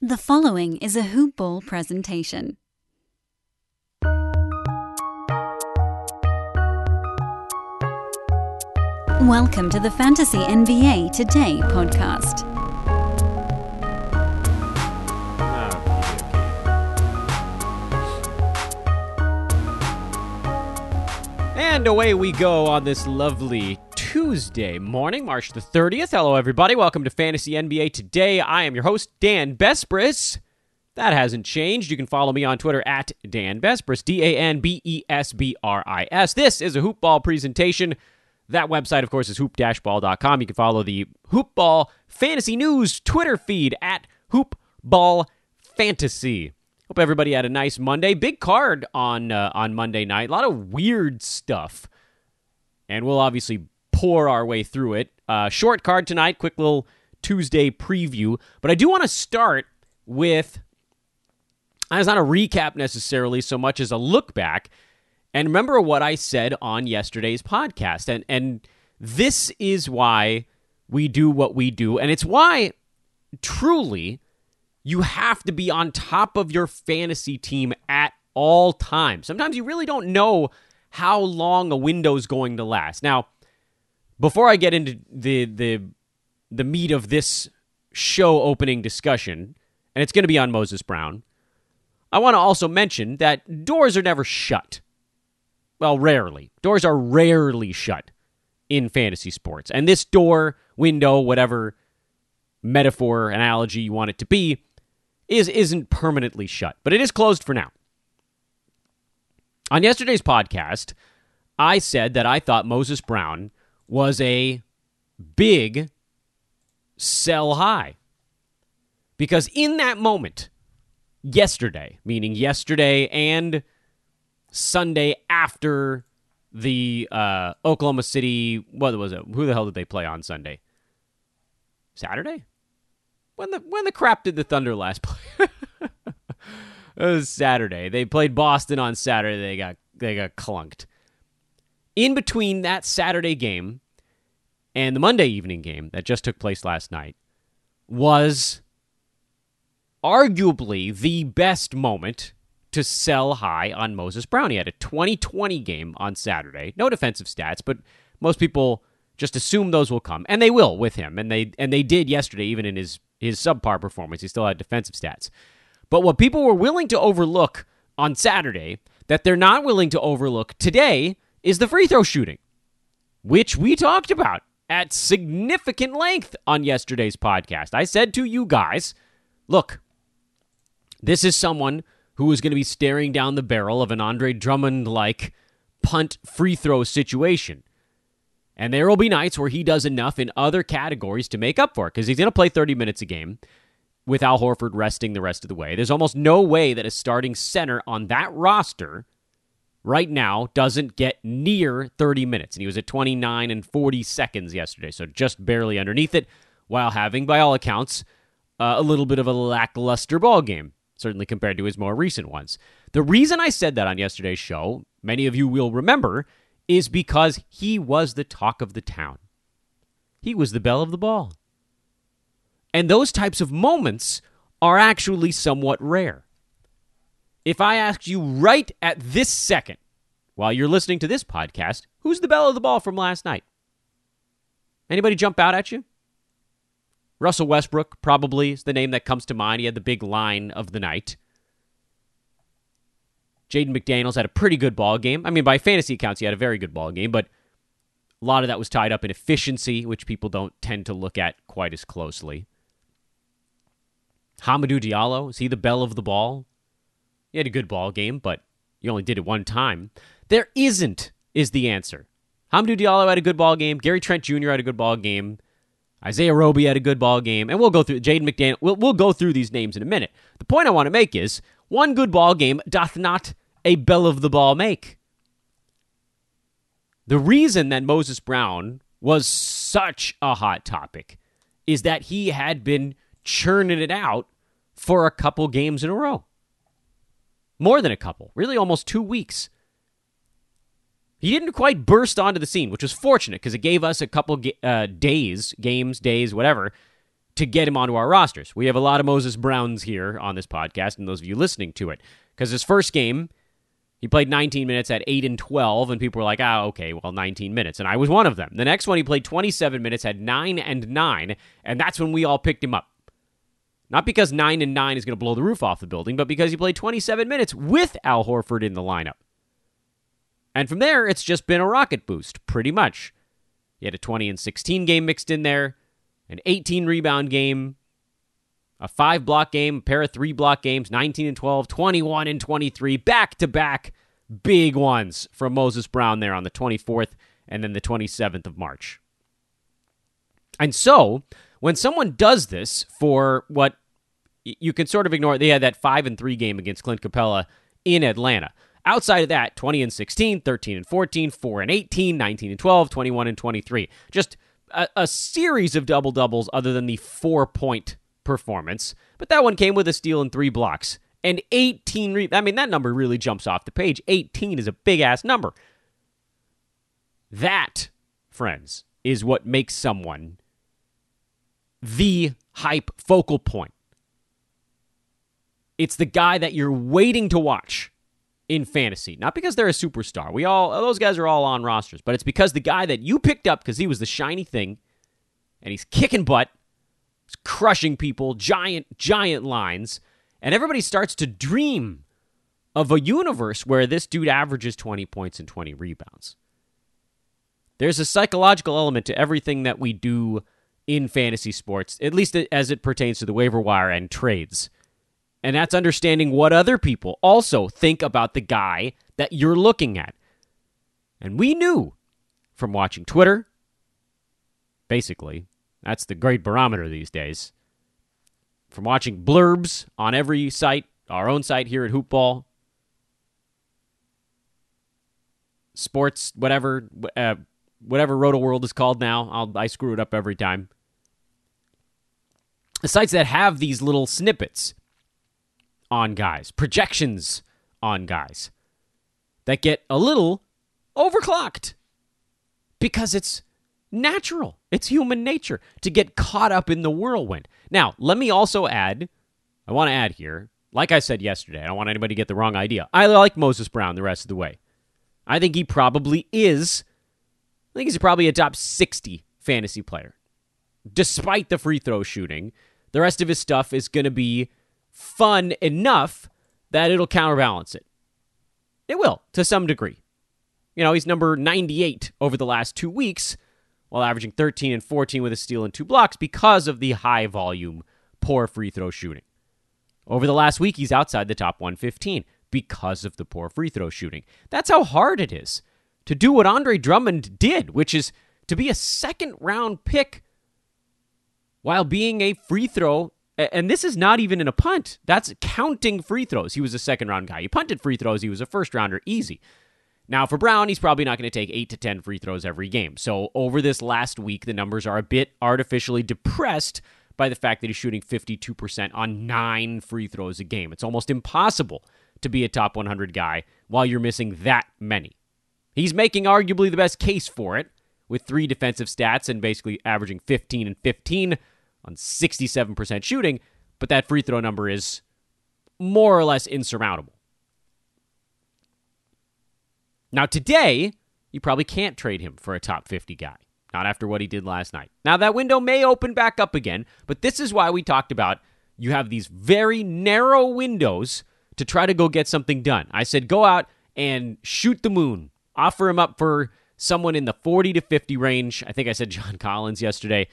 The following is a Hoop Ball presentation. Welcome to the Fantasy NBA Today podcast. And away we go on this lovely Tuesday morning, March the 30th. Hello, everybody. Welcome to Fantasy NBA Today. I am your host, Dan Besbris. That hasn't changed. You can follow me on Twitter at Dan Besbris, DanBesbris. This is a Hoop Ball presentation. That website, of course, is hoop-ball.com. You can follow the Hoop Ball Fantasy News Twitter feed at Hoop Ball Fantasy. Hope everybody had a nice Monday. Big card on Monday night. A lot of weird stuff. And we'll obviously pour our way through it. Short card tonight, quick little Tuesday preview. But I do want to start with, it's not a recap necessarily so much as a look back. And remember what I said on yesterday's podcast. And this is why we do what we do. And it's why, truly, you have to be on top of your fantasy team at all times. Sometimes you really don't know how long a window's going to last. Now, before I get into the meat of this show opening discussion, and it's going to be on Moses Brown, I want to also mention that doors are never shut. Well, rarely. Doors are rarely shut in fantasy sports. And this door, window, whatever metaphor, analogy you want it to be, isn't permanently shut. But it is closed for now. On yesterday's podcast, I said that I thought Moses Brown was a big sell high. Because in that moment, yesterday, meaning yesterday and Sunday after the Oklahoma City, what was it? Who the hell did they play on Sunday? Saturday? When the crap did the Thunder last play? It was Saturday. They played Boston on Saturday. They got clunked. In between that Saturday game and the Monday evening game that just took place last night was arguably the best moment to sell high on Moses Brown. He had a 20-20 game on Saturday. No defensive stats, but most people just assume those will come, and they will with him, and they did yesterday, even in his subpar performance. He still had defensive stats. But what people were willing to overlook on Saturday that they're not willing to overlook today is the free throw shooting, which we talked about at significant length on yesterday's podcast. I said to you guys, look, this is someone who is going to be staring down the barrel of an Andre Drummond-like punt free throw situation. And there will be nights where he does enough in other categories to make up for it, because he's going to play 30 minutes a game with Al Horford resting the rest of the way. There's almost no way that a starting center on that roster right now doesn't get near 30 minutes. And he was at 29 and 40 seconds yesterday, so just barely underneath it, while having, by all accounts, a little bit of a lackluster ball game, certainly compared to his more recent ones. The reason I said that on yesterday's show, many of you will remember, is because he was the talk of the town. He was the belle of the ball. And those types of moments are actually somewhat rare. If I asked you right at this second, while you're listening to this podcast, who's the belle of the ball from last night? Anybody jump out at you? Russell Westbrook probably is the name that comes to mind. He had the big line of the night. Jaden McDaniels had a pretty good ball game. I mean, by fantasy accounts, he had a very good ball game, but a lot of that was tied up in efficiency, which people don't tend to look at quite as closely. Hamidou Diallo, is he the belle of the ball? He had a good ball game, but you only did it one time. There isn't, is the answer. Hamidou Diallo had a good ball game. Gary Trent Jr. had a good ball game. Isaiah Roby had a good ball game. And we'll go through Jaden McDaniels. We'll go through these names in a minute. The point I want to make is one good ball game doth not a belle of the ball make. The reason that Moses Brown was such a hot topic is that he had been churning it out for a couple games in a row. More than a couple, really almost 2 weeks. He didn't quite burst onto the scene, which was fortunate because it gave us a couple days, whatever, to get him onto our rosters. We have a lot of Moses Browns here on this podcast and those of you listening to it. Because his first game, he played 19 minutes at 8 and 12, and people were like, ah, okay, well, 19 minutes. And I was one of them. The next one, he played 27 minutes at 9 and 9, and that's when we all picked him up. Not because 9 and 9 is going to blow the roof off the building, but because he played 27 minutes with Al Horford in the lineup. And from there, it's just been a rocket boost, pretty much. He had a 20 and 16 game mixed in there, an 18 rebound game, a 5-block game, a pair of 3-block games, 19 and 12, 21 and 23, back-to-back big ones from Moses Brown there on the 24th and then the 27th of March. And so, when someone does this for what you can sort of ignore, they had that 5-3 game against Clint Capella in Atlanta. Outside of that, 20 and 16, 13 and 14, 4 and 18, 19 and 12, 21 and 23. Just a series of double-doubles other than the 4-point performance. But that one came with a steal and 3 blocks. And 18 I mean, that number really jumps off the page. 18 is a big-ass number. That, friends, is what makes someone the hype focal point. It's the guy that you're waiting to watch in fantasy. Not because they're a superstar. Those guys are all on rosters. But it's because the guy that you picked up because he was the shiny thing, and he's kicking butt, he's crushing people, giant lines, and everybody starts to dream of a universe where this dude averages 20 points and 20 rebounds. There's a psychological element to everything that we do in fantasy sports, at least as it pertains to the waiver wire and trades. And that's understanding what other people also think about the guy that you're looking at. And we knew from watching Twitter, basically, that's the great barometer these days, from watching blurbs on every site, our own site here at Hoopball, sports, whatever Roto-World is called now. I screw it up every time. The sites that have these little snippets on guys, projections on guys, that get a little overclocked because it's natural. It's human nature to get caught up in the whirlwind. Now, let me also add, I want to add here, like I said yesterday, I don't want anybody to get the wrong idea. I like Moses Brown the rest of the way. I think he's probably a top 60 fantasy player. Despite the free throw shooting, the rest of his stuff is going to be fun enough that it'll counterbalance it. It will, to some degree. You know, he's number 98 over the last 2 weeks, while averaging 13 and 14 with a steal and 2 blocks because of the high volume, poor free throw shooting. Over the last week, he's outside the top 115 because of the poor free throw shooting. That's how hard it is to do what Andre Drummond did, which is to be a second-round pick while being a free throw. And this is not even in a punt. That's counting free throws. He was a second-round guy. He punted free throws. He was a first-rounder. Easy. Now, for Brown, he's probably not going to take 8 to 10 free throws every game. So over this last week, the numbers are a bit artificially depressed by the fact that he's shooting 52% on 9 free throws a game. It's almost impossible to be a top 100 guy while you're missing that many. He's making arguably the best case for it with 3 defensive stats and basically averaging 15 and 15 on 67% shooting, but that free throw number is more or less insurmountable. Now today, you probably can't trade him for a top 50 guy, not after what he did last night. Now that window may open back up again, but this is why we talked about you have these very narrow windows to try to go get something done. I said go out and shoot the moon. Offer him up for someone in the 40 to 50 range. I think I said John Collins yesterday.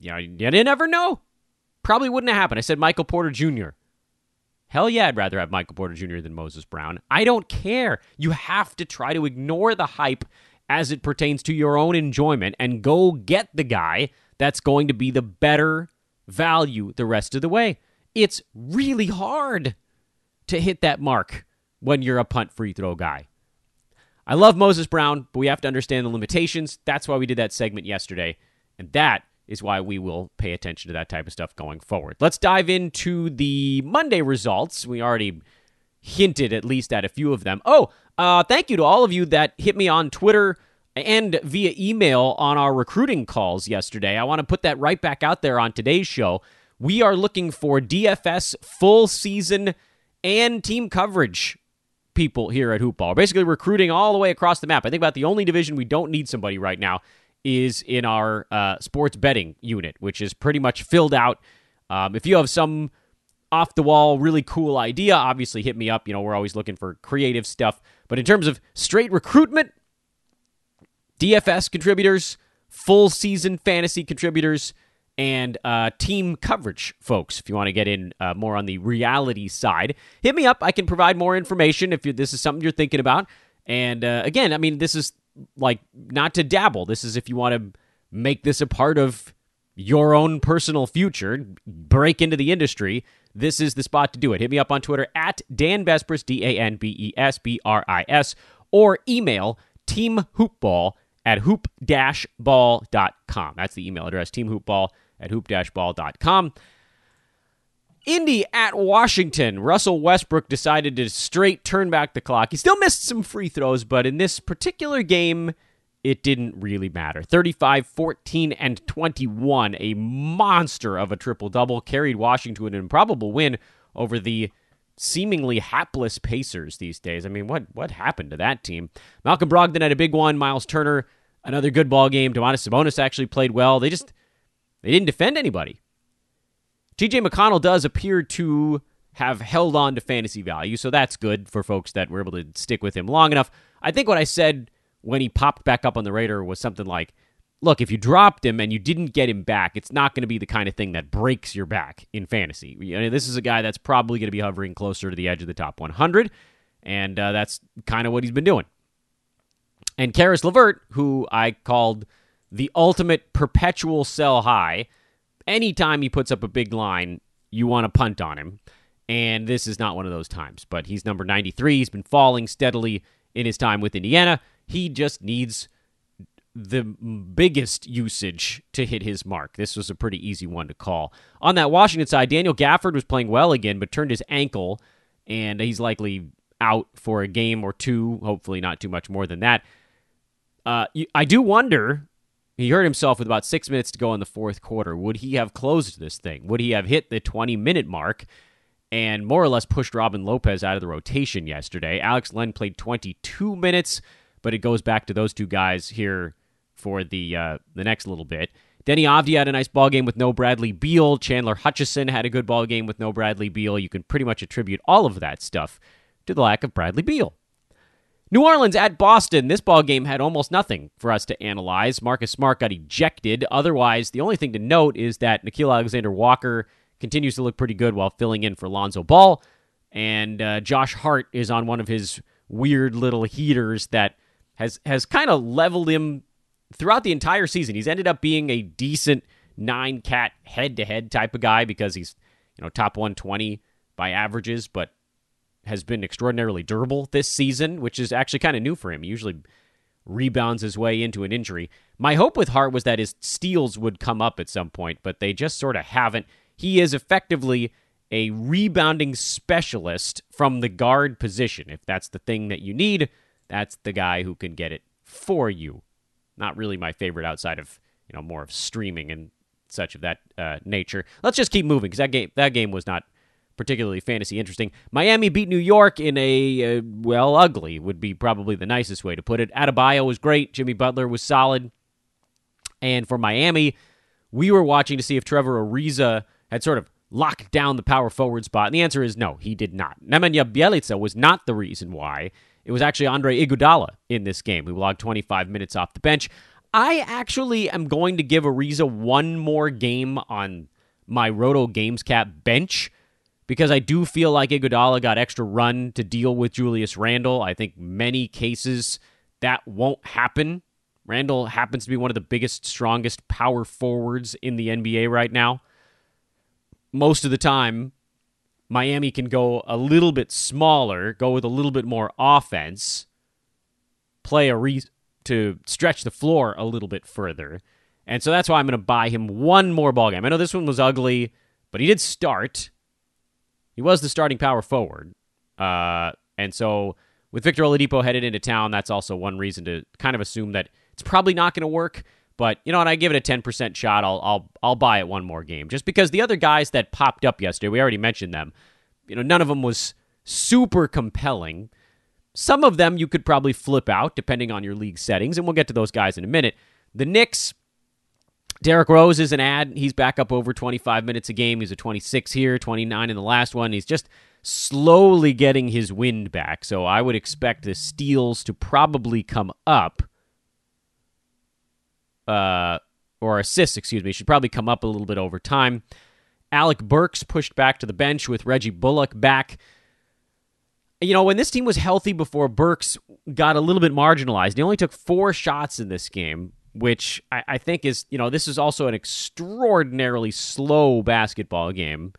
You know, you never know. Probably wouldn't have happened. I said Michael Porter Jr. Hell yeah, I'd rather have Michael Porter Jr. than Moses Brown. I don't care. You have to try to ignore the hype as it pertains to your own enjoyment and go get the guy that's going to be the better value the rest of the way. It's really hard to hit that mark when you're a punt free throw guy. I love Moses Brown, but we have to understand the limitations. That's why we did that segment yesterday, and that is why we will pay attention to that type of stuff going forward. Let's dive into the Monday results. We already hinted at least at a few of them. Thank you to all of you that hit me on Twitter and via email on our recruiting calls yesterday. I want to put that right back out there on today's show. We are looking for DFS full season and team coverage people here at Hoopball. We're basically recruiting all the way across the map. I think about the only division we don't need somebody right now is in our sports betting unit, which is pretty much filled out. If you have some off-the-wall, really cool idea, obviously hit me up. You know, we're always looking for creative stuff. But in terms of straight recruitment, DFS contributors, full-season fantasy contributors, and team coverage folks, if you want to get in more on the reality side, hit me up. I can provide more information if this is something you're thinking about. And again, I mean, this is like not to dabble. This is if you want to make this a part of your own personal future, break into the industry, this is the spot to do it. Hit me up on Twitter at Dan Besbris, DanBesbris, or email teamhoopball@hoop-ball.com. That's the email address, teamhoopball@hoop-ball.com. Indy at Washington. Russell Westbrook decided to straight turn back the clock. He still missed some free throws, but in this particular game, it didn't really matter. 35, 14, and 21, a monster of a triple-double, carried Washington to an improbable win over the seemingly hapless Pacers these days. I mean, what happened to that team? Malcolm Brogdon had a big one. Miles Turner, another good ball game. Domantas Sabonis actually played well. They didn't defend anybody. TJ McConnell does appear to have held on to fantasy value, so that's good for folks that were able to stick with him long enough. I think what I said when he popped back up on the radar was something like, look, if you dropped him and you didn't get him back, it's not going to be the kind of thing that breaks your back in fantasy. You know, this is a guy that's probably going to be hovering closer to the edge of the top 100, and that's kind of what he's been doing. And Karis LeVert, who I called the ultimate perpetual sell high, anytime he puts up a big line, you want to punt on him, and this is not one of those times. But he's number 93. He's been falling steadily in his time with Indiana. He just needs the biggest usage to hit his mark. This was a pretty easy one to call. On that Washington side, Daniel Gafford was playing well again, but turned his ankle, and he's likely out for a game or two, hopefully not too much more than that. I do wonder, he hurt himself with about 6 minutes to go in the fourth quarter. Would he have closed this thing? Would he have hit the 20-minute mark and more or less pushed Robin Lopez out of the rotation yesterday? Alex Len played 22 minutes, but it goes back to those two guys here for the next little bit. Denny Avdija had a nice ball game with no Bradley Beal. Chandler Hutchison had a good ball game with no Bradley Beal. You can pretty much attribute all of that stuff to the lack of Bradley Beal. New Orleans at Boston. This ball game had almost nothing for us to analyze. Marcus Smart got ejected. Otherwise, the only thing to note is that Nikhil Alexander-Walker continues to look pretty good while filling in for Lonzo Ball. And Josh Hart is on one of his weird little heaters that has kind of leveled him throughout the entire season. He's ended up being a decent 9-cat head-to-head type of guy because he's, you know, top 120 by averages, but has been extraordinarily durable this season, which is actually kind of new for him. He usually rebounds his way into an injury. My hope with Hart was that his steals would come up at some point, but they just sort of haven't. He is effectively a rebounding specialist from the guard position. If that's the thing that you need, that's the guy who can get it for you. Not really my favorite outside of, you know, more of streaming and such of that nature. Let's just keep moving because that game was not particularly fantasy interesting. Miami beat New York in a, ugly would be probably the nicest way to put it. Adebayo was great. Jimmy Butler was solid. And for Miami, we were watching to see if Trevor Ariza had sort of locked down the power forward spot. And the answer is no, he did not. Nemanja Bjelica was not the reason why. It was actually Andre Iguodala in this game, who logged 25 minutes off the bench. I actually am going to give Ariza one more game on my Roto Gamescap bench because I do feel like Iguodala got extra run to deal with Julius Randle. I think many cases that won't happen. Randle happens to be one of the biggest, strongest power forwards in the NBA right now. Most of the time, Miami can go a little bit smaller, go with a little bit more offense, play to stretch the floor a little bit further. And so that's why I'm going to buy him one more ballgame. I know this one was ugly, but he did start. He was the starting power forward. And so with Victor Oladipo headed into town, that's also one reason to kind of assume that It's probably not going to work. But, you know, and I give it a 10% shot. I'll buy it one more game. Just because the other guys that popped up yesterday, we already mentioned them, you know, none of them was super compelling. Some of them you could probably flip out depending on your league settings, and we'll get to those guys in a minute. The Knicks, Derrick Rose is an ad. He's back up over 25 minutes a game. He's a 26 here, 29 in the last one. He's just slowly getting his wind back, so I would expect the steals to probably come up. Or assists, excuse me, should probably come up a little bit over time. Alec Burks pushed back to the bench with Reggie Bullock back. You know, when this team was healthy before, Burks got a little bit marginalized. He only took 4 shots in this game, which I think is, you know, this is also an extraordinarily slow basketball game.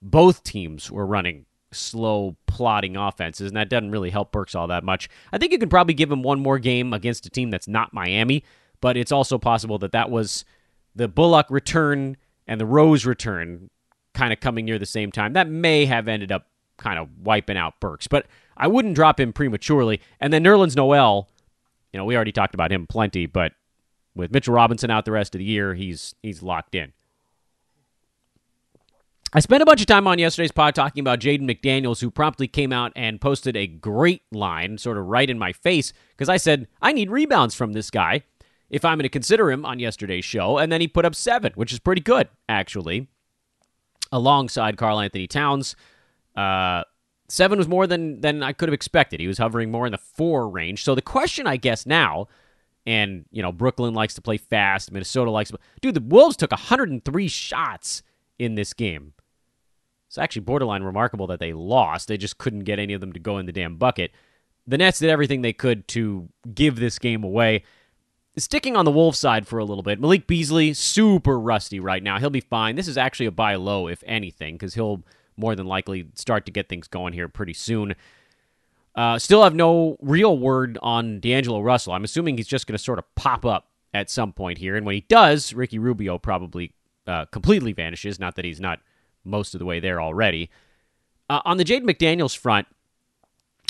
Both teams were running slow, plodding offenses, and that doesn't really help Burks all that much. I think you could probably give him one more game against a team that's not Miami, but it's also possible that that was the Bullock return and the Rose return kind of coming near the same time. That may have ended up kind of wiping out Burks, but I wouldn't drop him prematurely. And then Nerlens Noel, you know, we already talked about him plenty, but with Mitchell Robinson out the rest of the year, he's locked in. I spent a bunch of time on yesterday's pod talking about Jaden McDaniels, who promptly came out and posted a great line sort of right in my face, because I said, I need rebounds from this guy if I'm going to consider him on yesterday's show. And then he put up 7, which is pretty good, actually, alongside Karl-Anthony Towns. 7 was more than I could have expected. He was hovering more in the 4 range. So the question, I guess, now, and, you know, Brooklyn likes to play fast. Minnesota likes to... Dude, the Wolves took 103 shots in this game. It's actually borderline remarkable that they lost. They just couldn't get any of them to go in the damn bucket. The Nets did everything they could to give this game away. Sticking on the Wolves side for a little bit, Malik Beasley, super rusty right now. He'll be fine. This is actually a buy low, if anything, because he'll more than likely start to get things going here pretty soon. Still have no real word on D'Angelo Russell. I'm assuming he's just going to sort of pop up at some point here. And when he does, Ricky Rubio probably completely vanishes. Not that he's not most of the way there already. On the Jaden McDaniels front,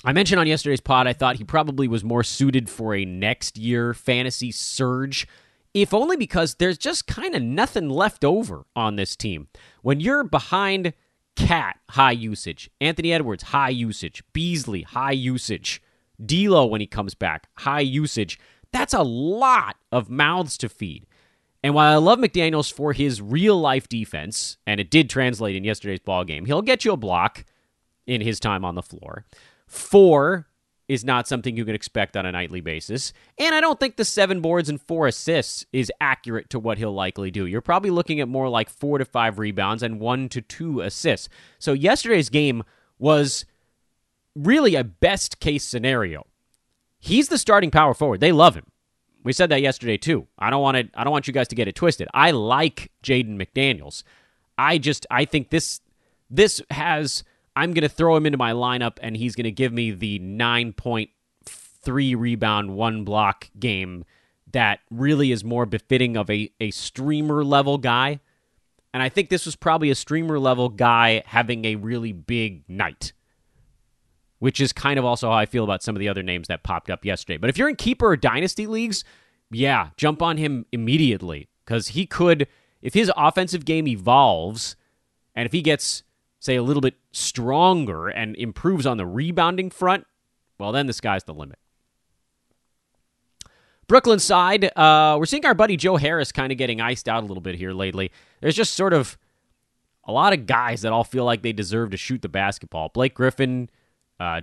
I mentioned on yesterday's pod, I thought he probably was more suited for a next year fantasy surge, if only because there's just kind of nothing left over on this team. When you're behind Cat, high usage, Anthony Edwards, high usage, Beasley, high usage, D'Lo when he comes back, high usage, that's a lot of mouths to feed. And while I love McDaniels for his real-life defense, and it did translate in yesterday's ballgame, he'll get you a block in his time on the floor. 4 is not something you can expect on a nightly basis. And I don't think the 7 boards and 4 assists is accurate to what he'll likely do. You're probably looking at more like 4 to 5 rebounds and 1 to 2 assists. So yesterday's game was really a best case scenario. He's the starting power forward. They love him. We said that yesterday too. I don't want you guys to get it twisted. I like Jaden McDaniels. I think this has... I'm going to throw him into my lineup, and he's going to give me the 9.3 rebound, 1 block game that really is more befitting of a streamer-level guy. And I think this was probably a streamer-level guy having a really big night, which is kind of also how I feel about some of the other names that popped up yesterday. But if you're in keeper or dynasty leagues, yeah, jump on him immediately, because he could, if his offensive game evolves, and if he gets... say a little bit stronger and improves on the rebounding front, well, then the sky's the limit. Brooklyn side, we're seeing our buddy Joe Harris kind of getting iced out a little bit here lately. There's just sort of a lot of guys that all feel like they deserve to shoot the basketball. Blake Griffin,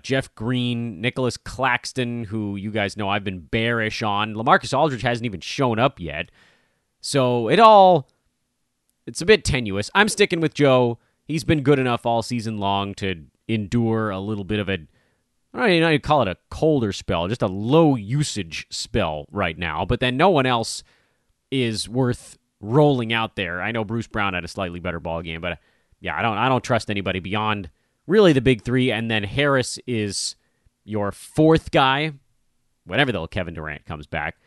Jeff Green, Nicholas Claxton, who you guys know I've been bearish on. LaMarcus Aldridge hasn't even shown up yet. So it's a bit tenuous. I'm sticking with Joe. He's been good enough all season long to endure a little bit of a, I don't know, you'd call it a colder spell, just a low usage spell right now. But then no one else is worth rolling out there. I know Bruce Brown had a slightly better ball game, but yeah, I don't trust anybody beyond really the big three. And then Harris is your 4th guy, whenever the Kevin Durant comes back.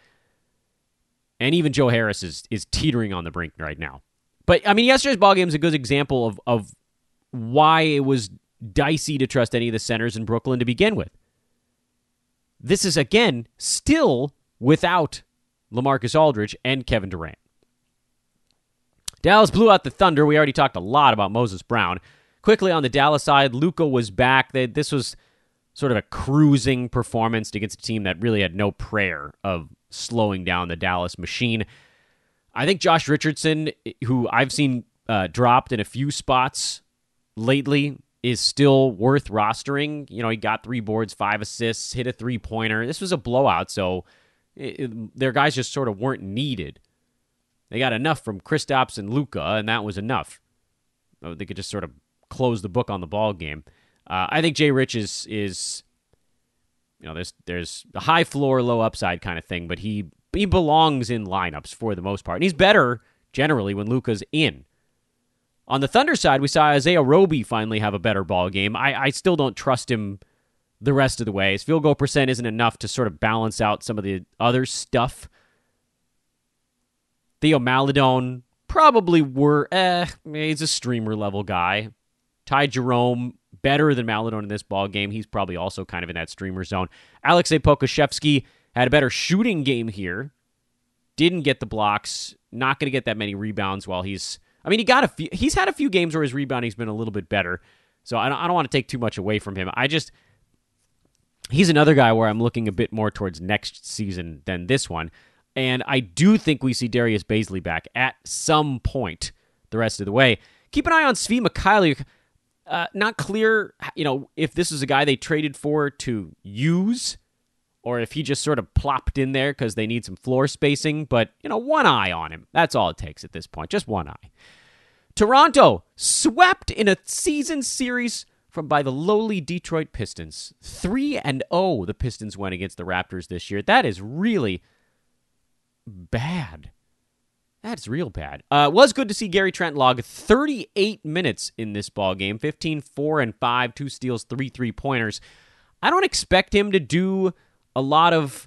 And even Joe Harris is teetering on the brink right now. But, I mean, yesterday's ballgame is a good example of why it was dicey to trust any of the centers in Brooklyn to begin with. This is, again, still without LaMarcus Aldridge, and Kevin Durant. Dallas blew out the Thunder. We already talked a lot about Moses Brown. Quickly on the Dallas side, Luka was back. This was sort of a cruising performance against a team that really had no prayer of slowing down the Dallas machine. I think Josh Richardson, who I've seen dropped in a few spots lately, is still worth rostering. You know, he got 3 boards, 5 assists, hit a 3-pointer. This was a blowout, so their guys just sort of weren't needed. They got enough from Kristaps and Luka, and that was enough. They could just sort of close the book on the ball game. I think Jay Rich is you know, there's a high floor, low upside kind of thing, but he belongs in lineups for the most part, and he's better generally when Luka's in. On the Thunder side, we saw Isaiah Roby finally have a better ball game. I still don't trust him the rest of the way. His field goal percent isn't enough to sort of balance out some of the other stuff. Théo Maledon probably he's a streamer-level guy. Ty Jerome, better than Maledon in this ball game. He's probably also kind of in that streamer zone. Alexey Pokuševski had a better shooting game here. Didn't get the blocks. Not going to get that many rebounds while he's had a few games where his rebounding's been a little bit better. So I don't want to take too much away from him. He's another guy where I'm looking a bit more towards next season than this one. And I do think we see Darius Bazley back at some point the rest of the way. Keep an eye on Svi Mikhailiuk. Not clear, you know, if this is a guy they traded for to use or if he just sort of plopped in there because they need some floor spacing. But, you know, one eye on him. That's all it takes at this point. Just one eye. Toronto swept in a season series by the lowly Detroit Pistons. 3-0 the Pistons went against the Raptors this year. That is really bad. That's real bad. It was good to see Gary Trent log 38 minutes in this ballgame. 15, 4, and 5, 2 steals, 3 three-pointers. I don't expect him to do a lot of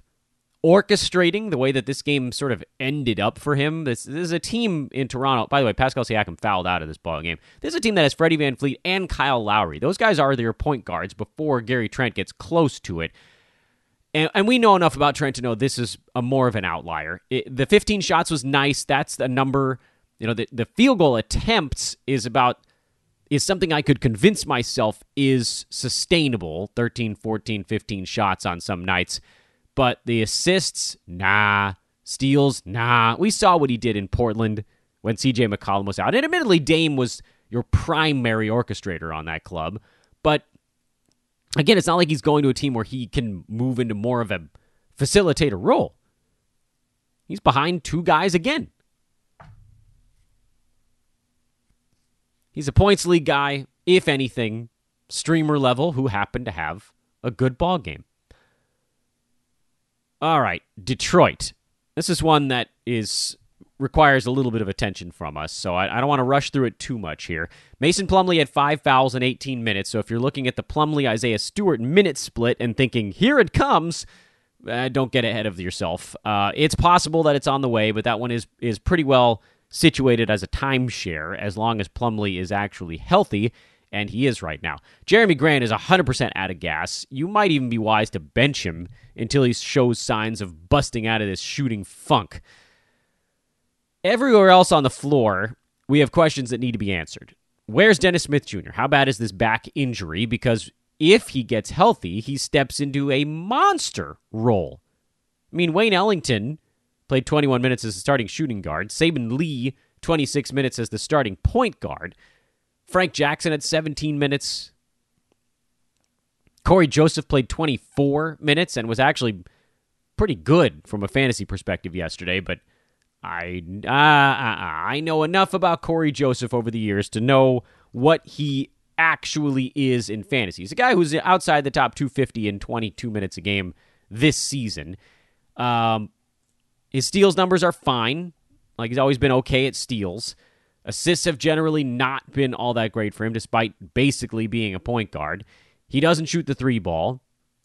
orchestrating the way that this game sort of ended up for him. This is a team in Toronto. By the way, Pascal Siakam fouled out of this ballgame. This is a team that has Freddie VanVleet and Kyle Lowry. Those guys are their point guards before Gary Trent gets close to it. And we know enough about Trent to know this is more of an outlier. The 15 shots was nice. That's the number. You know, the field goal attempts is something I could convince myself is sustainable. 13, 14, 15 shots on some nights. But the assists, nah. Steals, nah. We saw what he did in Portland when CJ McCollum was out. And admittedly, Dame was your primary orchestrator on that club. But again, it's not like he's going to a team where he can move into more of a facilitator role. He's behind 2 guys again. He's a points league guy, if anything, streamer level, who happened to have a good ball game. All right, Detroit. This is one that requires a little bit of attention from us, so I don't want to rush through it too much here. Mason Plumlee had 5 fouls in 18 minutes, so if you're looking at the Plumlee-Isaiah Stewart minute split and thinking, here it comes, don't get ahead of yourself. It's possible that it's on the way, but that one is pretty well situated as a timeshare as long as Plumlee is actually healthy, and he is right now. Jeremy Grant is 100% out of gas. You might even be wise to bench him until he shows signs of busting out of this shooting funk. Everywhere else on the floor, we have questions that need to be answered. Where's Dennis Smith Jr.? How bad is this back injury? Because if he gets healthy, he steps into a monster role. I mean, Wayne Ellington played 21 minutes as the starting shooting guard. Sabin Lee, 26 minutes as the starting point guard. Frank Jackson at 17 minutes. Corey Joseph played 24 minutes and was actually pretty good from a fantasy perspective yesterday, but I know enough about Corey Joseph over the years to know what he actually is in fantasy. He's a guy who's outside the top 250 in 22 minutes a game this season. His steals numbers are fine. Like, he's always been okay at steals. Assists have generally not been all that great for him, despite basically being a point guard. He doesn't shoot the 3-ball.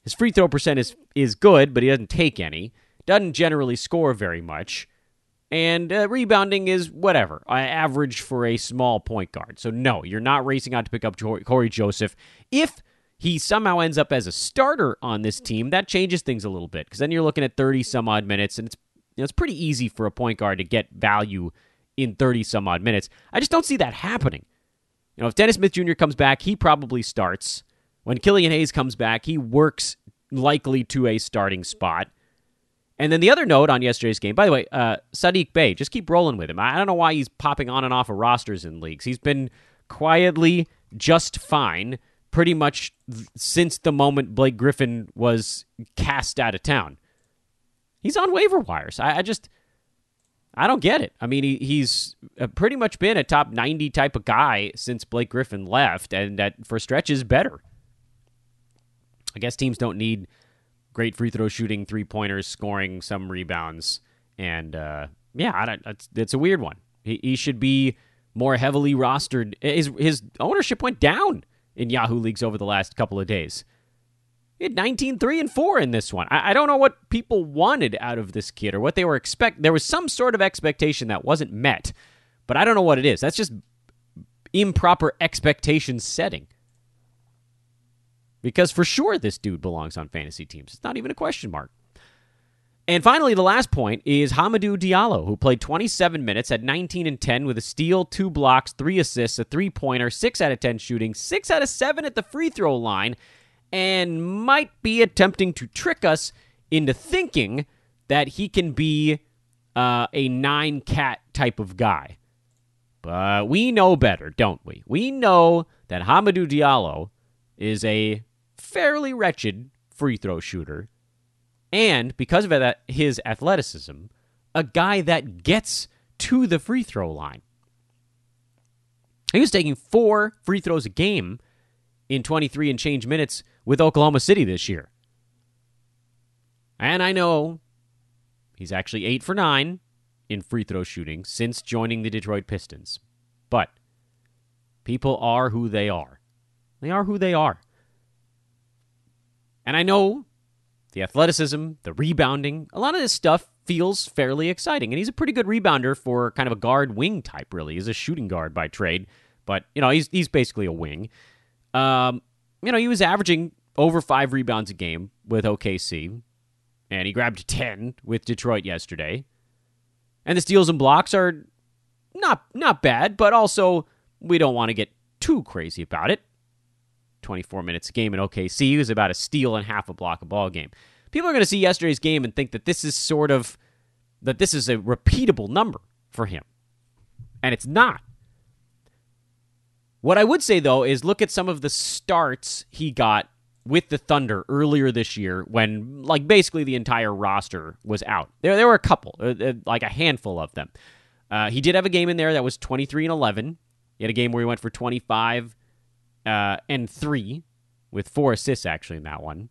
His free throw percent is good, but he doesn't take any. Doesn't generally score very much. And rebounding is whatever, average for a small point guard. So no, you're not racing out to pick up Corey Joseph. If he somehow ends up as a starter on this team, that changes things a little bit, because then you're looking at 30-some-odd minutes, and it's You know, it's pretty easy for a point guard to get value in 30-some-odd minutes. I just don't see that happening. You know, if Dennis Smith Jr. comes back, he probably starts. When Killian Hayes comes back, he works likely to a starting spot. And then the other note on yesterday's game, by the way, Sadiq Bey, just keep rolling with him. I don't know why he's popping on and off of rosters in leagues. He's been quietly just fine pretty much since the moment Blake Griffin was cast out of town. He's on waiver wires. I don't get it. I mean, he's pretty much been a top 90 type of guy since Blake Griffin left, and that for stretches better. I guess teams don't need great free throw shooting, three-pointers, scoring, some rebounds. And, it's a weird one. He should be more heavily rostered. His ownership went down in Yahoo leagues over the last couple of days. He had 19, 3, and 4 in this one. I don't know what people wanted out of this kid or what they were expecting. There was some sort of expectation that wasn't met, but I don't know what it is. That's just improper expectation setting. Because for sure this dude belongs on fantasy teams. It's not even a question mark. And finally, the last point is Hamidou Diallo, who played 27 minutes, had 19 and 10 with a steal, 2 blocks, 3 assists, a 3-pointer, 6 out of 10 shooting, 6 out of 7 at the free throw line, and might be attempting to trick us into thinking that he can be a 9-cat type of guy. But we know better, don't we? We know that Hamidou Diallo is a fairly wretched free throw shooter, and because of that, his athleticism, a guy that gets to the free throw line. He was taking 4 free throws a game in 23 and change minutes with Oklahoma City this year. And I know he's actually 8 for 9 in free throw shooting since joining the Detroit Pistons. But people are who they are. They are who they are. And I know the athleticism, the rebounding, a lot of this stuff feels fairly exciting. And he's a pretty good rebounder for kind of a guard wing type, really. He's a shooting guard by trade, but, you know, he's basically a wing. You know, he was averaging over 5 rebounds a game with OKC, and he grabbed 10 with Detroit yesterday. And the steals and blocks are not bad, but also we don't want to get too crazy about it. 24 minutes a game in OKC. It was about a steal and half a block a ball game. People are going to see yesterday's game and think that this is a repeatable number for him. And it's not. What I would say, though, is look at some of the starts he got with the Thunder earlier this year when, like, basically the entire roster was out. There were a couple, like a handful of them. He did have a game in there that was 23 and 11. He had a game where he went for 25 and 3 with 4 assists, actually, in that one.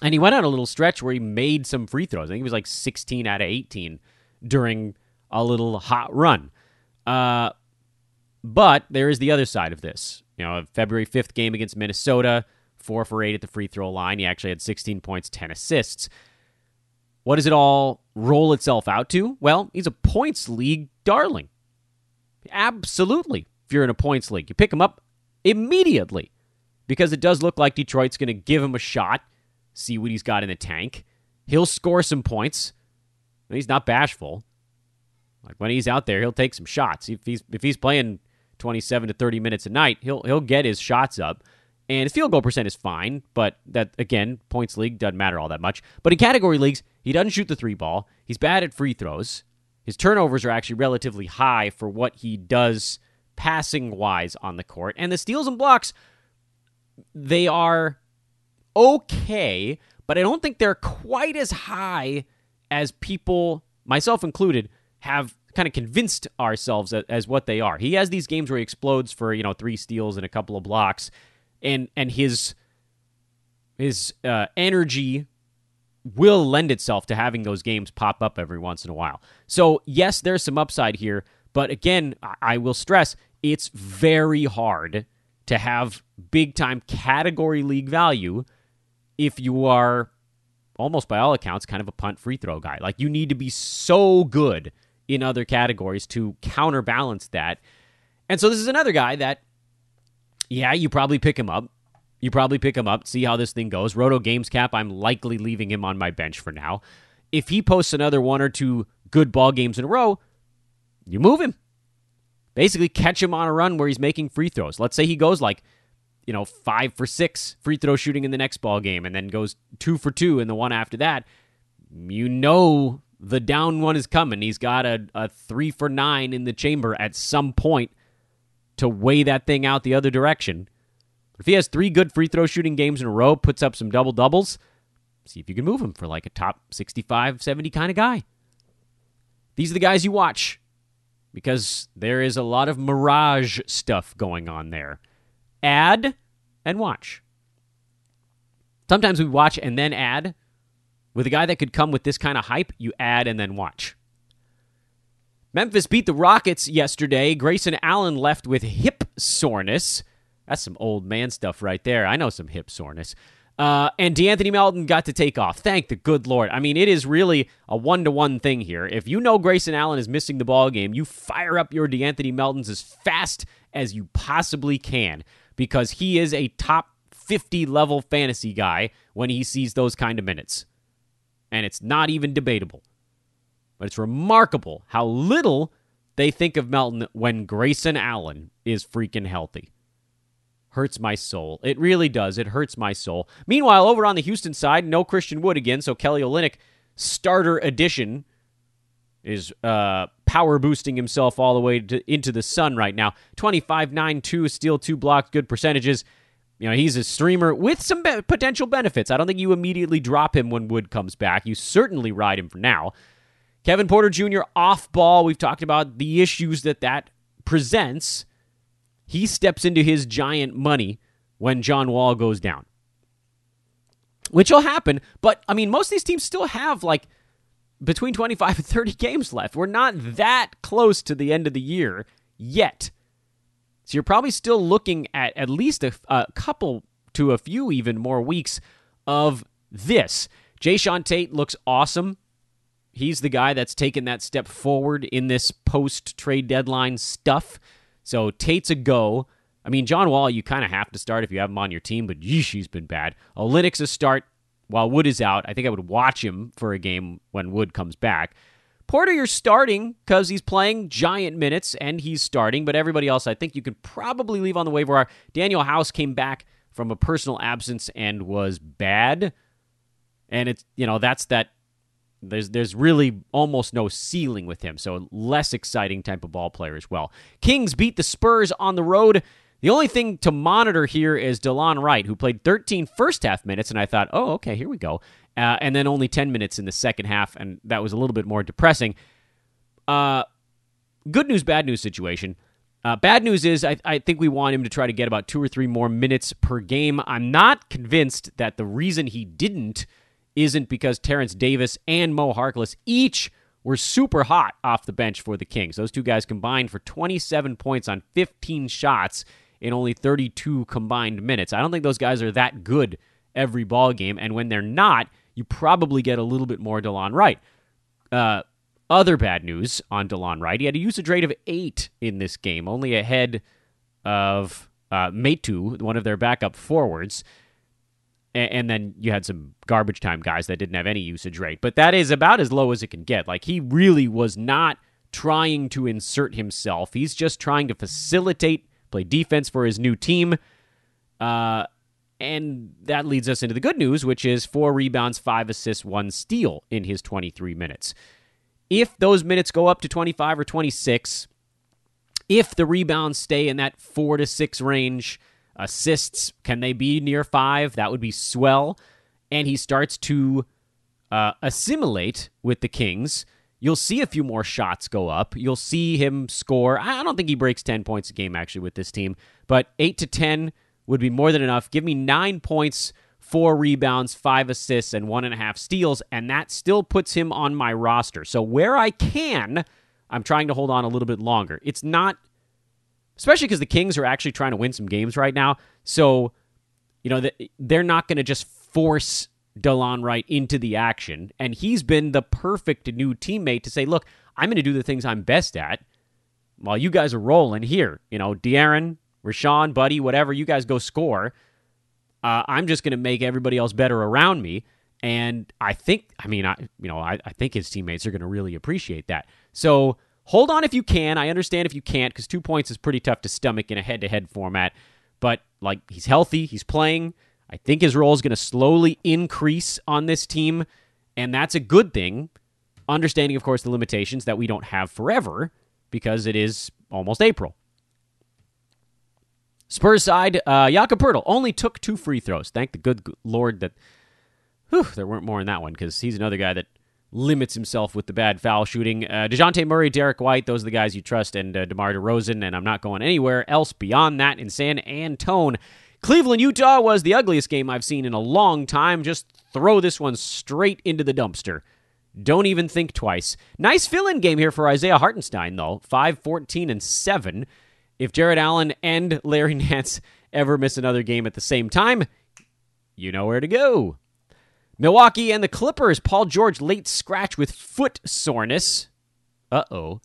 And he went on a little stretch where he made some free throws. I think he was like 16 out of 18 during a little hot run. But there is the other side of this. You know, a February 5th game against Minnesota, 4 for 8 at the free throw line. He actually had 16 points, 10 assists. What does it all roll itself out to? Well, he's a points league darling. Absolutely. If you're in a points league, you pick him up immediately because it does look like Detroit's going to give him a shot, see what he's got in the tank. He'll score some points. He's not bashful. Like, when he's out there, he'll take some shots. If he's playing 27 to 30 minutes a night, he'll get his shots up. And his field goal percent is fine, but that, again, points league doesn't matter all that much. But in category leagues, he doesn't shoot the 3-ball. He's bad at free throws. His turnovers are actually relatively high for what he does passing-wise on the court. And the steals and blocks, they are okay, but I don't think they're quite as high as people, myself included, have kind of convinced ourselves as what they are. He has these games where he explodes for, you know, 3 steals and a couple of blocks, and his energy will lend itself to having those games pop up every once in a while. So yes, there's some upside here, but again, I will stress it's very hard to have big time category league value if you are, almost by all accounts, kind of a punt free throw guy. Like, you need to be so good in other categories to counterbalance that. And so this is another guy that, yeah, you probably pick him up. See how this thing goes. Roto Games Cap, I'm likely leaving him on my bench for now. if he posts another one or two good ball games in a row, you move him. Basically catch him on a run where he's making free throws. Let's say he goes like, 5 for 6 free throw shooting in the next ball game and then goes 2 for 2 in the one after that. The down one is coming. He's got a 3 for 9 in the chamber at some point to weigh that thing out the other direction. If he has 3 good free throw shooting games in a row, puts up some double-doubles, see if you can move him for like a top 65, 70 kind of guy. These are the guys you watch because there is a lot of mirage stuff going on there. Add and watch. Sometimes we watch and then add. With a guy that could come with this kind of hype, you add and then watch. Memphis beat the Rockets yesterday. Grayson Allen left with hip soreness. That's some old man stuff right there. I know some hip soreness. And De'Anthony Melton got to take off. Thank the good Lord. I mean, it is really a one-to-one thing here. If you know Grayson Allen is missing the ball game, you fire up your De'Anthony Meltons as fast as you possibly can because he is a top 50-level fantasy guy when he sees those kind of minutes. And it's not even debatable. But it's remarkable how little they think of Melton when Grayson Allen is freaking healthy. Hurts my soul. It really does. It hurts my soul. Meanwhile, over on the Houston side, no Christian Wood again, so Kelly Olynyk, starter edition, is power boosting himself all the way into the sun right now. 25, 9, 2, steal, 2 blocks, good percentages. He's a streamer with some potential benefits. I don't think you immediately drop him when Wood comes back. You certainly ride him for now. Kevin Porter Jr. off ball. We've talked about the issues that presents. He steps into his giant money when John Wall goes down, which will happen. But, most of these teams still have, between 25 and 30 games left. We're not that close to the end of the year yet. So you're probably still looking at least a couple to a few even more weeks of this. Jayshawn Tate looks awesome. He's the guy that's taken that step forward in this post-trade deadline stuff. So Tate's a go. John Wall, you kind of have to start if you have him on your team, but yeesh, he's been bad. Olynyk's a start while Wood is out. I think I would watch him for a game when Wood comes back. Porter, you're starting because he's playing giant minutes, and he's starting, but everybody else I think you could probably leave on the waiver wire. Daniel House came back from a personal absence and was bad, and it's there's really almost no ceiling with him, so less exciting type of ball player as well. Kings beat the Spurs on the road. The only thing to monitor here is DeLon Wright, who played 13 first-half minutes, and I thought, oh, okay, here we go. And then only 10 minutes in the second half, and that was a little bit more depressing. Good news, bad news situation. Bad news is I think we want him to try to get about 2 or 3 more minutes per game. I'm not convinced that the reason he didn't isn't because Terrence Davis and Mo Harkless each were super hot off the bench for the Kings. Those two guys combined for 27 points on 15 shots in only 32 combined minutes. I don't think those guys are that good every ball game, and when they're not, you probably get a little bit more DeLon Wright. Other bad news on DeLon Wright. He had a usage rate of 8 in this game, only ahead of Metu, one of their backup forwards. And then you had some garbage time guys that didn't have any usage rate. But that is about as low as it can get. He really was not trying to insert himself. He's just trying to facilitate, play defense for his new team. And that leads us into the good news, which is 4 rebounds, 5 assists, 1 steal in his 23 minutes. If those minutes go up to 25 or 26, if the rebounds stay in that 4 to 6 range, assists, can they be near 5? That would be swell. And he starts to assimilate with the Kings. You'll see a few more shots go up. You'll see him score. I don't think he breaks 10 points a game, actually, with this team. But 8 to 10... would be more than enough. Give me 9 points, 4 rebounds, 5 assists, and 1.5 steals, and that still puts him on my roster. So where I can, I'm trying to hold on a little bit longer. It's not, especially because the Kings are actually trying to win some games right now, so they're not going to just force DeLon Wright into the action, and he's been the perfect new teammate to say, look, I'm going to do the things I'm best at while you guys are rolling here. De'Aaron, Rashawn, Buddy, whatever, you guys go score. I'm just going to make everybody else better around me, And I think, I think his teammates are going to really appreciate that. So hold on if you can. I understand if you can't, because 2 points is pretty tough to stomach in a head-to-head format. But, like, he's healthy. He's playing. I think his role is going to slowly increase on this team, and that's a good thing. Understanding, of course, the limitations that we don't have forever because it is almost April. Spurs side, Jakob Poeltl only took 2 free throws. Thank the good Lord that there weren't more in that one, because he's another guy that limits himself with the bad foul shooting. DeJounte Murray, Derek White, those are the guys you trust, and DeMar DeRozan, and I'm not going anywhere else beyond that in San Antonio. Cleveland, Utah was the ugliest game I've seen in a long time. Just throw this one straight into the dumpster. Don't even think twice. Nice fill-in game here for Isaiah Hartenstein, though. 5-14-7. If Jared Allen and Larry Nance ever miss another game at the same time, you know where to go. Milwaukee and the Clippers. Paul George late scratch with foot soreness. Allowed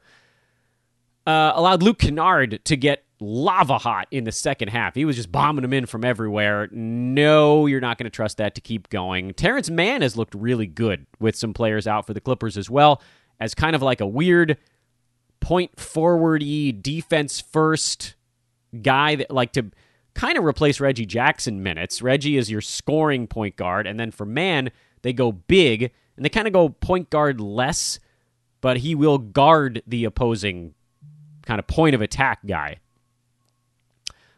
Luke Kennard to get lava hot in the second half. He was just bombing them in from everywhere. No, you're not going to trust that to keep going. Terrence Mann has looked really good with some players out for the Clippers as well, as kind of like a weird point forward-y, defense-first guy that like to kind of replace Reggie Jackson minutes. Reggie is your scoring point guard, and then for Mann, they go big, and they kind of go point guard less, but he will guard the opposing kind of point of attack guy.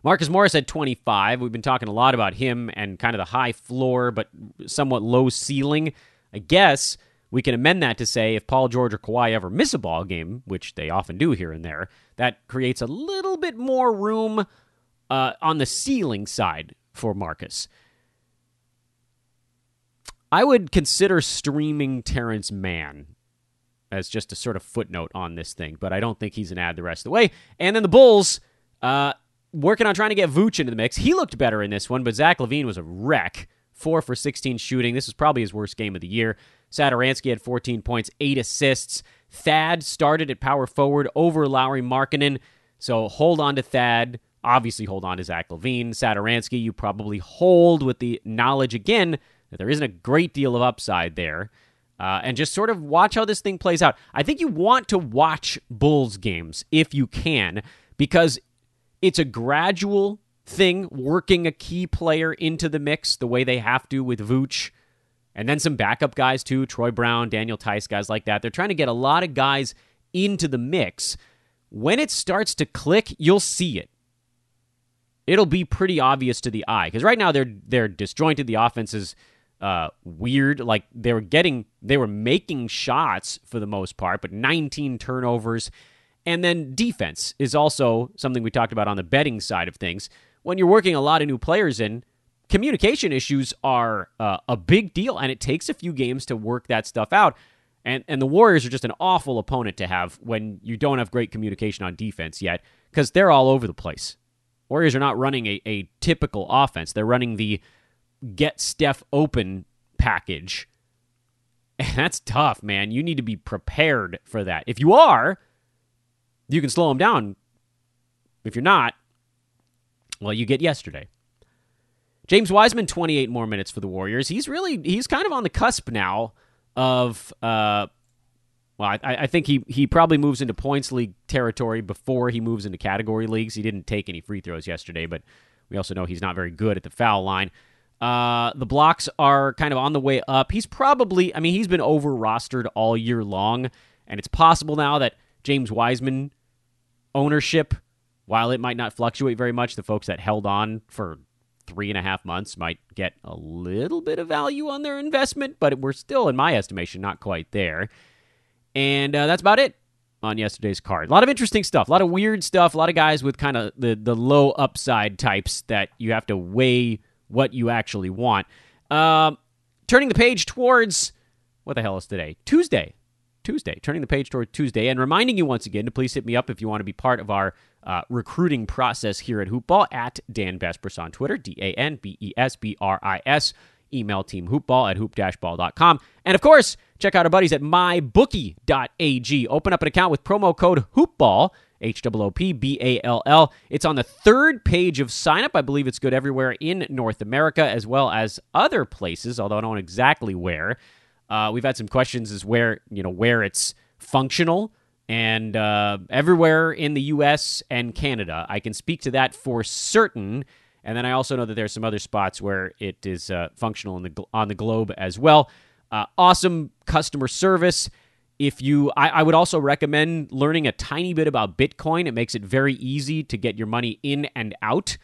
Marcus Morris had 25. We've been talking a lot about him and kind of the high floor, but somewhat low ceiling. I guess we can amend that to say if Paul George or Kawhi ever miss a ball game, which they often do here and there, that creates a little bit more room on the ceiling side for Marcus. I would consider streaming Terrence Mann as just a sort of footnote on this thing, but I don't think he's an ad the rest of the way. And then the Bulls, working on trying to get Vooch into the mix. He looked better in this one, but Zach LaVine was a wreck. 4 for 16 shooting. This is probably his worst game of the year. Satoransky had 14 points, 8 assists. Thad started at power forward over Lauri Markkanen. So hold on to Thad. Obviously hold on to Zach LaVine. Satoransky, you probably hold with the knowledge, again, that there isn't a great deal of upside there. And just sort of watch how this thing plays out. I think you want to watch Bulls games if you can, because it's a gradual thing, working a key player into the mix the way they have to with Vooch. And then some backup guys, too. Troy Brown, Daniel Tice, guys like that. They're trying to get a lot of guys into the mix. When it starts to click, you'll see it. It'll be pretty obvious to the eye. Because right now, they're disjointed. The offense is weird. Like, they were making shots for the most part, but 19 turnovers. And then defense is also something we talked about on the betting side of things. When you're working a lot of new players in, communication issues are a big deal, and it takes a few games to work that stuff out. And the Warriors are just an awful opponent to have when you don't have great communication on defense yet, because they're all over the place. Warriors are not running a typical offense. They're running the get Steph open package. And that's tough, man. You need to be prepared for that. If you are, you can slow them down. If you're not, well, you get yesterday. James Wiseman, 28 more minutes for the Warriors. He's kind of on the cusp now of, I think he probably moves into points league territory before he moves into category leagues. He didn't take any free throws yesterday, but we also know he's not very good at the foul line. The blocks are kind of on the way up. He's probably, he's been over-rostered all year long, and it's possible now that James Wiseman ownership, while it might not fluctuate very much, the folks that held on for 3.5 months might get a little bit of value on their investment, but we're still, in my estimation, not quite there. And that's about it on yesterday's card. A lot of interesting stuff, a lot of weird stuff, a lot of guys with kind of the low upside types that you have to weigh what you actually want. Turning the page towards, what the hell is today? Tuesday, turning the page toward Tuesday, and reminding you once again to please hit me up if you want to be part of our recruiting process here at Hoopball, at Dan Besbris on Twitter, DanBesbris, email teamhoopball@hoop-ball.com. And, of course, check out our buddies at mybookie.ag. Open up an account with promo code HOOPBALL, HOOPBALL. It's on the third page of sign up. I believe it's good everywhere in North America as well as other places, although I don't know exactly where. We've had some questions as where it's functional, and everywhere in the U.S. and Canada. I can speak to that for certain. And then I also know that there's some other spots where it is functional on the globe as well. Awesome customer service. I would also recommend learning a tiny bit about Bitcoin. It makes it very easy to get your money in and out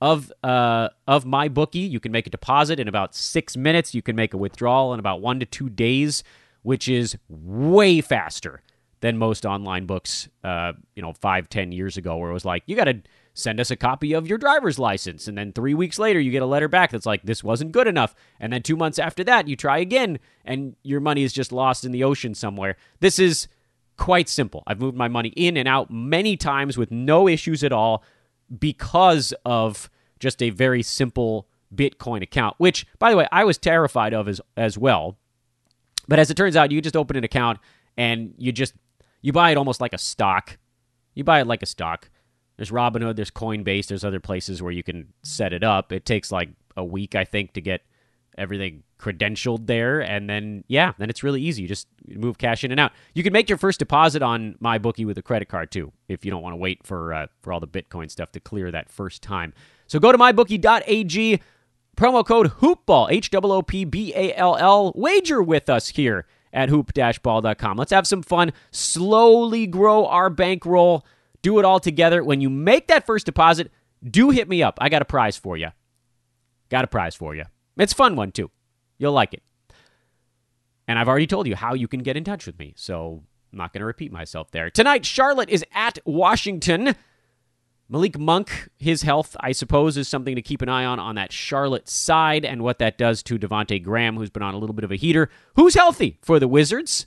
of MyBookie. You can make a deposit in about 6 minutes. You can make a withdrawal in about 1 to 2 days, which is way faster than most online books, 5-10 years ago, where it was like, you got to send us a copy of your driver's license. And then 3 weeks later, you get a letter back that's like, this wasn't good enough. And then 2 months after that, you try again, and your money is just lost in the ocean somewhere. This is quite simple. I've moved my money in and out many times with no issues at all because of just a very simple Bitcoin account, which, by the way, I was terrified of as well. But as it turns out, you just open an account and you buy it almost like a stock. You buy it like a stock. There's Robinhood, there's Coinbase, there's other places where you can set it up. It takes like a week, I think, to get everything credentialed there. And then it's really easy. You just move cash in and out. You can make your first deposit on MyBookie with a credit card, too, if you don't want to wait for all the Bitcoin stuff to clear that first time. So go to mybookie.ag, promo code HOOPBALL, HOOPBALL, wager with us here at hoop-ball.com. Let's have some fun. Slowly grow our bankroll. Do it all together. When you make that first deposit, do hit me up. I got a prize for you. It's a fun one, too. You'll like it. And I've already told you how you can get in touch with me, so I'm not going to repeat myself there. Tonight, Charlotte is at Washington. Malik Monk, his health, I suppose, is something to keep an eye on that Charlotte side and what that does to Devontae Graham, who's been on a little bit of a heater. Who's healthy for the Wizards?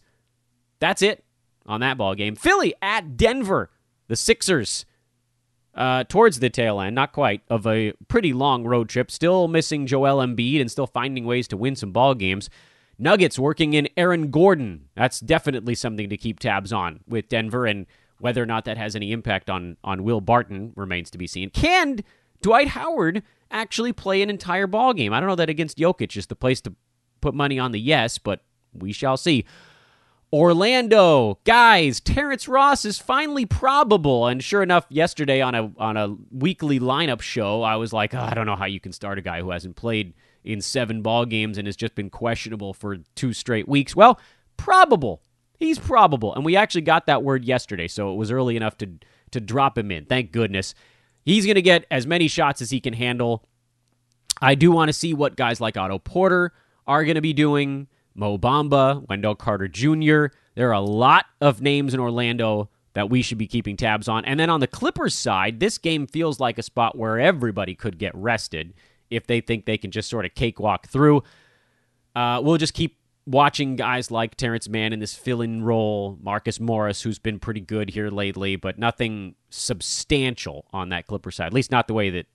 That's it on that ball game. Philly at Denver. The Sixers, towards the tail end, not quite, of a pretty long road trip, still missing Joel Embiid and still finding ways to win some ball games. Nuggets working in Aaron Gordon. That's definitely something to keep tabs on with Denver, and whether or not that has any impact on Will Barton remains to be seen. Can Dwight Howard actually play an entire ball game? I don't know that against Jokic is the place to put money on the yes, but we shall see. Orlando, guys, Terrence Ross is finally probable. And sure enough, yesterday on a weekly lineup show, I was like, I don't know how you can start a guy who hasn't played in 7 ball games and has just been questionable for 2 straight weeks. Well, probable. He's probable. And we actually got that word yesterday, so it was early enough to drop him in. Thank goodness. He's going to get as many shots as he can handle. I do want to see what guys like Otto Porter are going to be doing. Mo Bamba, Wendell Carter Jr. There are a lot of names in Orlando that we should be keeping tabs on. And then on the Clippers side, this game feels like a spot where everybody could get rested if they think they can just sort of cakewalk through. We'll just keep watching guys like Terrence Mann in this fill-in role, Marcus Morris, who's been pretty good here lately, but nothing substantial on that Clippers side, at least not the way that,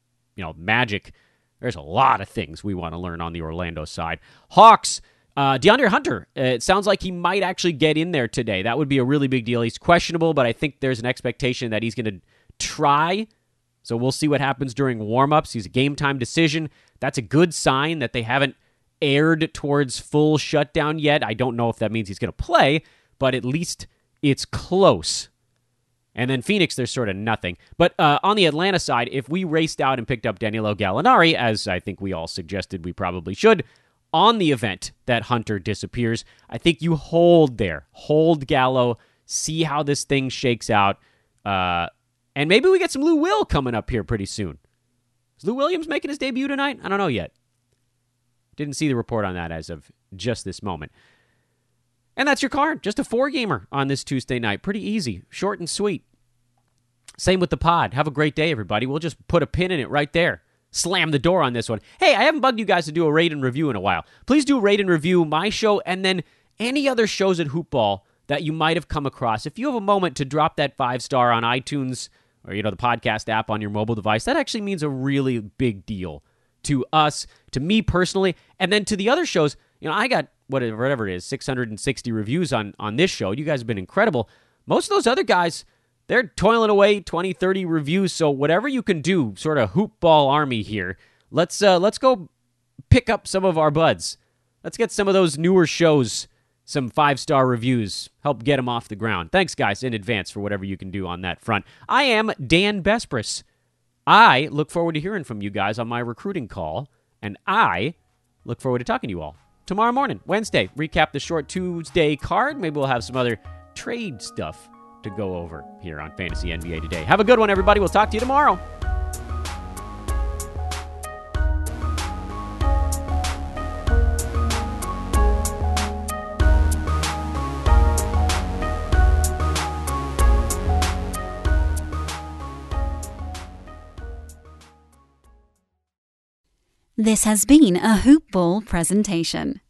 Magic. There's a lot of things we want to learn on the Orlando side. Hawks. DeAndre Hunter, it sounds like he might actually get in there today. That would be a really big deal. He's questionable, but I think there's an expectation that he's going to try. So we'll see what happens during warmups. He's a game-time decision. That's a good sign that they haven't erred towards full shutdown yet. I don't know if that means he's going to play, but at least it's close. And then Phoenix, there's sort of nothing. But on the Atlanta side, if we raced out and picked up Danilo Gallinari, as I think we all suggested we probably should, on the event that Hunter disappears, I think you hold there. Hold Gallo. See how this thing shakes out. And maybe we get some Lou Will coming up here pretty soon. Is Lou Williams making his debut tonight? I don't know yet. Didn't see the report on that as of just this moment. And that's your card. Just a 4-gamer on this Tuesday night. Pretty easy. Short and sweet. Same with the pod. Have a great day, everybody. We'll just put a pin in it right there. Slam the door on this one. Hey, I haven't bugged you guys to do a rate and review in a while. Please do rate and review my show and then any other shows at Hoopball that you might have come across. If you have a moment to drop that 5-star on iTunes or, the podcast app on your mobile device, that actually means a really big deal to us, to me personally, and then to the other shows. I got whatever it is, 660 reviews on this show. You guys have been incredible. Most of those other guys, they're toiling away 20, 30 reviews. So whatever you can do, sort of hoop ball army here, let's go pick up some of our buds. Let's get some of those newer shows some 5-star reviews, help get them off the ground. Thanks, guys, in advance for whatever you can do on that front. I am Dan Besbris. I look forward to hearing from you guys on my recruiting call, and I look forward to talking to you all tomorrow morning, Wednesday. Recap the short Tuesday card. Maybe we'll have some other trade stuff to go over here on Fantasy NBA Today. Have a good one, everybody. We'll talk to you tomorrow. This has been a Hoop Ball presentation.